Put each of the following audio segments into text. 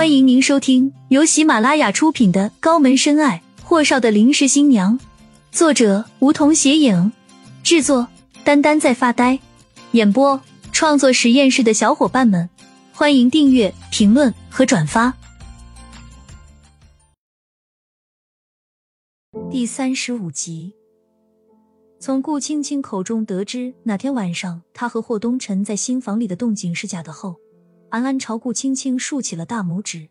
欢迎您收听由喜马拉雅出品的《高门深爱：霍少的临时新娘》，作者梧桐斜影，制作丹丹在发呆，演播创作实验室的小伙伴们，欢迎订阅、评论和转发。第35集，从顾青青口中得知哪天晚上他和霍东辰在新房里的动静是假的后，安安朝顾青青竖起了大拇指。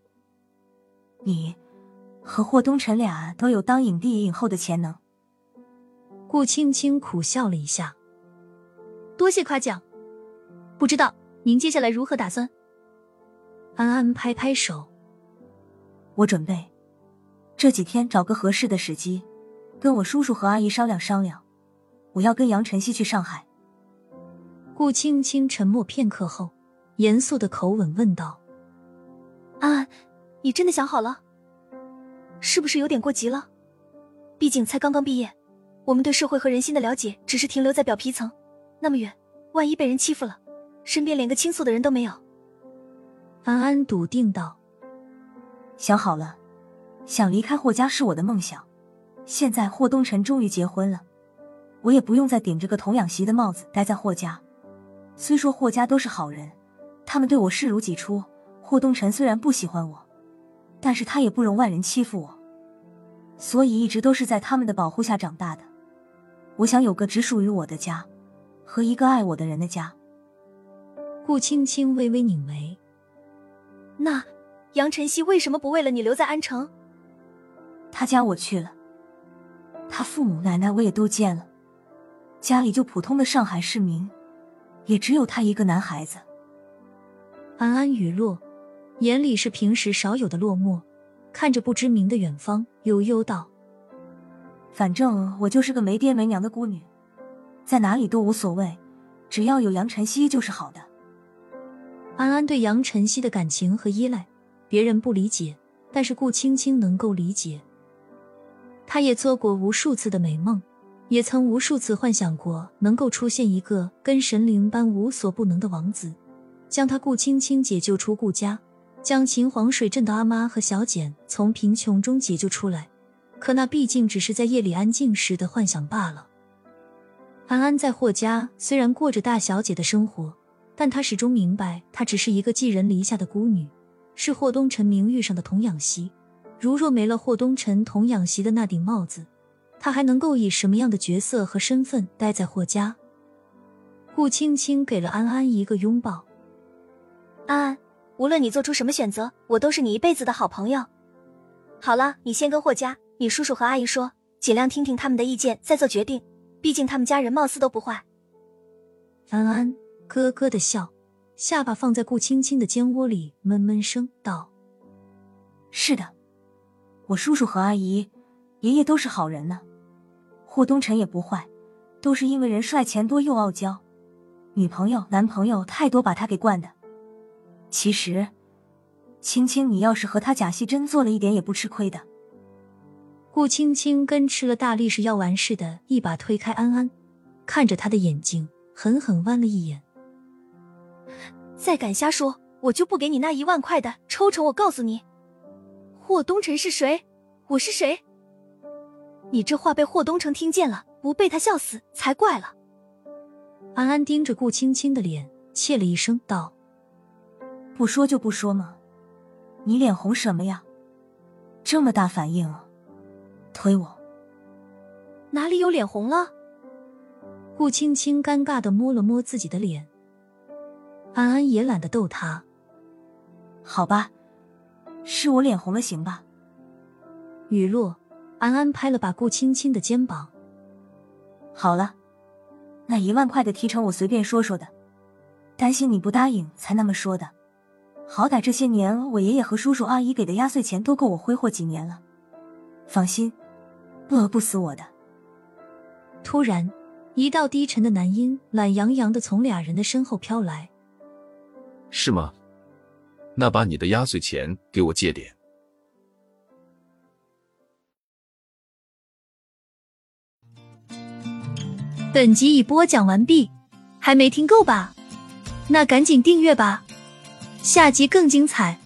你和霍东辰俩都有当影帝影后的潜能。顾青青苦笑了一下，多谢夸奖，不知道您接下来如何打算？安安拍拍手，我准备这几天找个合适的时机，跟我叔叔和阿姨商量商量，我要跟杨晨曦去上海。顾青青沉默片刻后，严肃的口吻问道，安安，你真的想好了？是不是有点过急了？毕竟才刚刚毕业，我们对社会和人心的了解只是停留在表皮层，那么远，万一被人欺负了，身边连个倾诉的人都没有。安安笃定道，想好了，想离开霍家是我的梦想，现在霍东辰终于结婚了，我也不用再顶着个童养媳的帽子待在霍家。虽说霍家都是好人，他们对我视如己出，霍东辰虽然不喜欢我，但是他也不容外人欺负我，所以一直都是在他们的保护下长大的。我想有个只属于我的家，和一个爱我的人的家。顾青青微微拧眉，那杨晨曦为什么不为了你留在安城？他家我去了，他父母奶奶我也都见了，家里就普通的上海市民，也只有他一个男孩子。安安语落，眼里是平时少有的落寞，看着不知名的远方，悠悠道，反正我就是个没爹没娘的孤女，在哪里都无所谓，只要有杨晨曦就是好的。安安对杨晨曦的感情和依赖，别人不理解，但是顾青青能够理解。她也做过无数次的美梦，也曾无数次幻想过能够出现一个跟神灵般无所不能的王子，将她顾青青解救出顾家，将秦皇水镇的阿妈和小简从贫穷中解救出来，可那毕竟只是在夜里安静时的幻想罢了。安安在霍家虽然过着大小姐的生活，但她始终明白，她只是一个寄人篱下的孤女，是霍东辰名誉上的童养媳。如若没了霍东辰童养媳的那顶帽子，她还能够以什么样的角色和身份待在霍家？顾青青给了安安一个拥抱，安安，无论你做出什么选择，我都是你一辈子的好朋友。好了，你先跟霍家你叔叔和阿姨说，尽量听听他们的意见再做决定，毕竟他们家人貌似都不坏。安安咯咯地笑，下巴放在顾青青的肩窝里，闷闷声道，是的，我叔叔和阿姨爷爷都是好人呢，霍东辰也不坏，都是因为人帅钱多又傲娇，女朋友男朋友太多把他给惯的。其实青青，你要是和他假戏真做了一点也不吃亏的。顾青青跟吃了大力士药丸似的，一把推开安安，看着他的眼睛狠狠剜了一眼，再敢瞎说，我就不给你那1万块的抽成。我告诉你，霍东辰是谁，我是谁，你这话被霍东辰听见了，不被他笑死才怪了。安安盯着顾青青的脸，切了一声道，不说就不说嘛，你脸红什么呀，这么大反应啊，推我。哪里有脸红了？顾青青尴尬地摸了摸自己的脸，安安也懒得逗他，好吧，是我脸红了行吧。雨落，安安拍了把顾青青的肩膀，好了，那1万块的提成我随便说说的，担心你不答应才那么说的，好歹这些年我爷爷和叔叔阿姨给的压岁钱都够我挥霍几年了，放心，饿不死我的。突然一道低沉的男音懒洋洋地从俩人的身后飘来，是吗？那把你的压岁钱给我借点。本集已播讲完毕，还没听够吧？那赶紧订阅吧，下集更精彩。